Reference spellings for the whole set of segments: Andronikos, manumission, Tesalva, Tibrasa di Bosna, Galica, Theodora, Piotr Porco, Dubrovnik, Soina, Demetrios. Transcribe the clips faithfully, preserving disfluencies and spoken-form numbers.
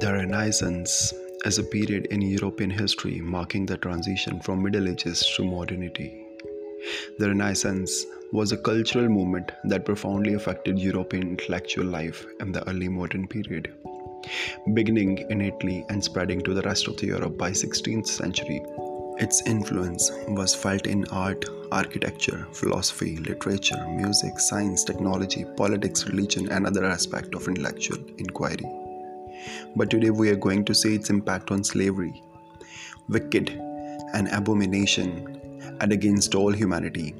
The Renaissance as a period in European history marking the transition from Middle Ages to modernity. The Renaissance was a cultural movement that profoundly affected European intellectual life in the early modern period. Beginning in Italy and spreading to the rest of Europe by sixteenth century, its influence was felt in art, architecture, philosophy, literature, music, science, technology, politics, religion, and other aspects of intellectual inquiry. But today we are going to see its impact on slavery, wicked, an abomination, and against all humanity.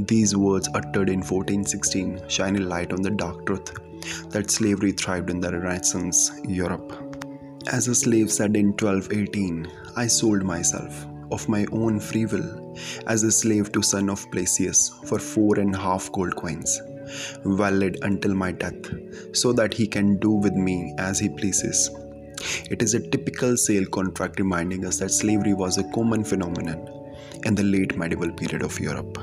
These words uttered in fourteen sixteen shine a light on the dark truth that slavery thrived in the Renaissance Europe. As a slave said in twelve eighteen, I sold myself of my own free will as a slave to son of Placius for four and a half gold coins, valid until my death, so that he can do with me as he pleases. It is a typical sale contract reminding us that slavery was a common phenomenon in the late medieval period of Europe.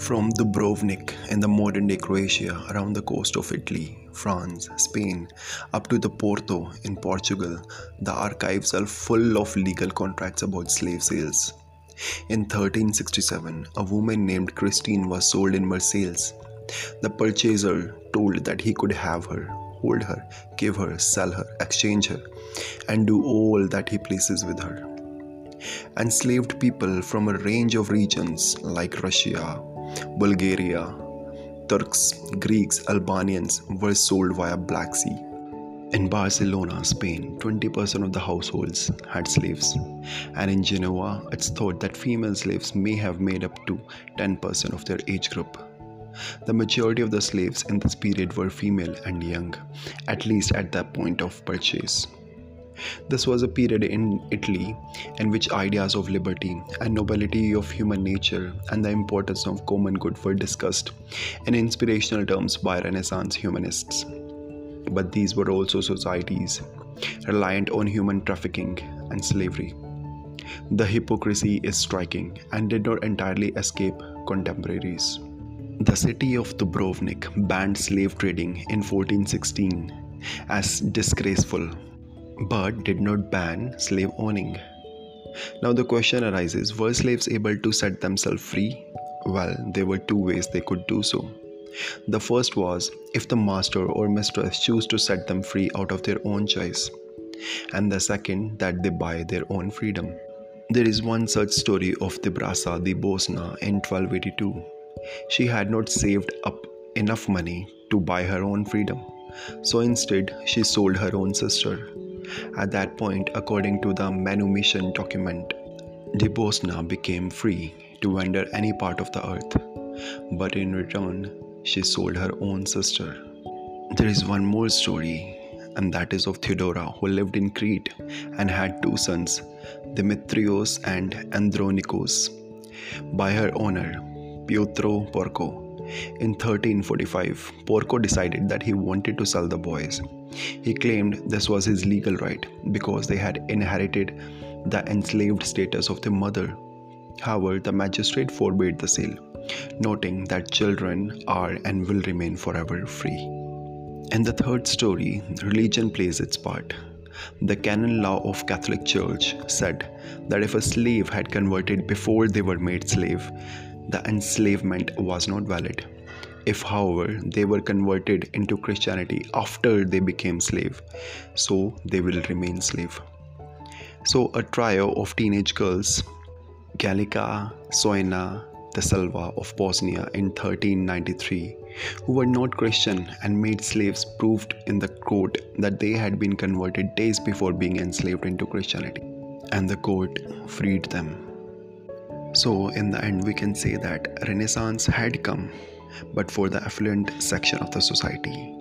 From Dubrovnik in the modern-day Croatia around the coast of Italy, France, Spain, up to the Porto in Portugal, the archives are full of legal contracts about slave sales. In thirteen sixty-seven, a woman named Christine was sold in Marseilles. The purchaser told that he could have her, hold her, give her, sell her, exchange her, and do all that he pleases with her. Enslaved people from a range of regions like Russia, Bulgaria, Turks, Greeks, Albanians were sold via Black Sea. In Barcelona, Spain, twenty percent of the households had slaves, and in Genoa, it's thought that female slaves may have made up to ten percent of their age group. The majority of the slaves in this period were female and young, at least at the point of purchase. This was a period in Italy in which ideas of liberty and nobility of human nature and the importance of common good were discussed in inspirational terms by Renaissance humanists. But these were also societies reliant on human trafficking and slavery. The hypocrisy is striking and did not entirely escape contemporaries. The city of Dubrovnik banned slave trading in fourteen sixteen as disgraceful, but did not ban slave owning. Now the question arises, were slaves able to set themselves free? Well, there were two ways they could do so. The first was if the master or mistress choose to set them free out of their own choice, and the second that they buy their own freedom. There is one such story of Tibrasa di Bosna in twelve eighty-two. She had not saved up enough money to buy her own freedom, so instead she sold her own sister. At that point, according to the manumission document, Di Bosna became free to wander any part of the earth, but in return, she sold her own sister. There is one more story, and that is of Theodora, who lived in Crete and had two sons, Demetrios and Andronikos. By her honor, Piotr Porco. In thirteen forty-five, Porco decided that he wanted to sell the boys. He claimed this was his legal right because they had inherited the enslaved status of their mother. However, the magistrate forbade the sale, noting that children are and will remain forever free. In the third story, religion plays its part. The canon law of Catholic Church said that if a slave had converted before they were made slave, the enslavement was not valid. If, however, they were converted into Christianity after they became slave, so they will remain slave. So a trio of teenage girls, Galica, Soina, Tesalva of Bosnia in thirteen ninety-three, who were not Christian and made slaves, proved in the court that they had been converted days before being enslaved into Christianity, and the court freed them. So in the end, we can say that Renaissance had come, but for the affluent section of the society,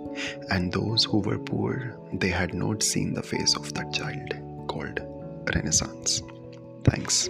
and those who were poor, they had not seen the face of that child called Renaissance. Thanks.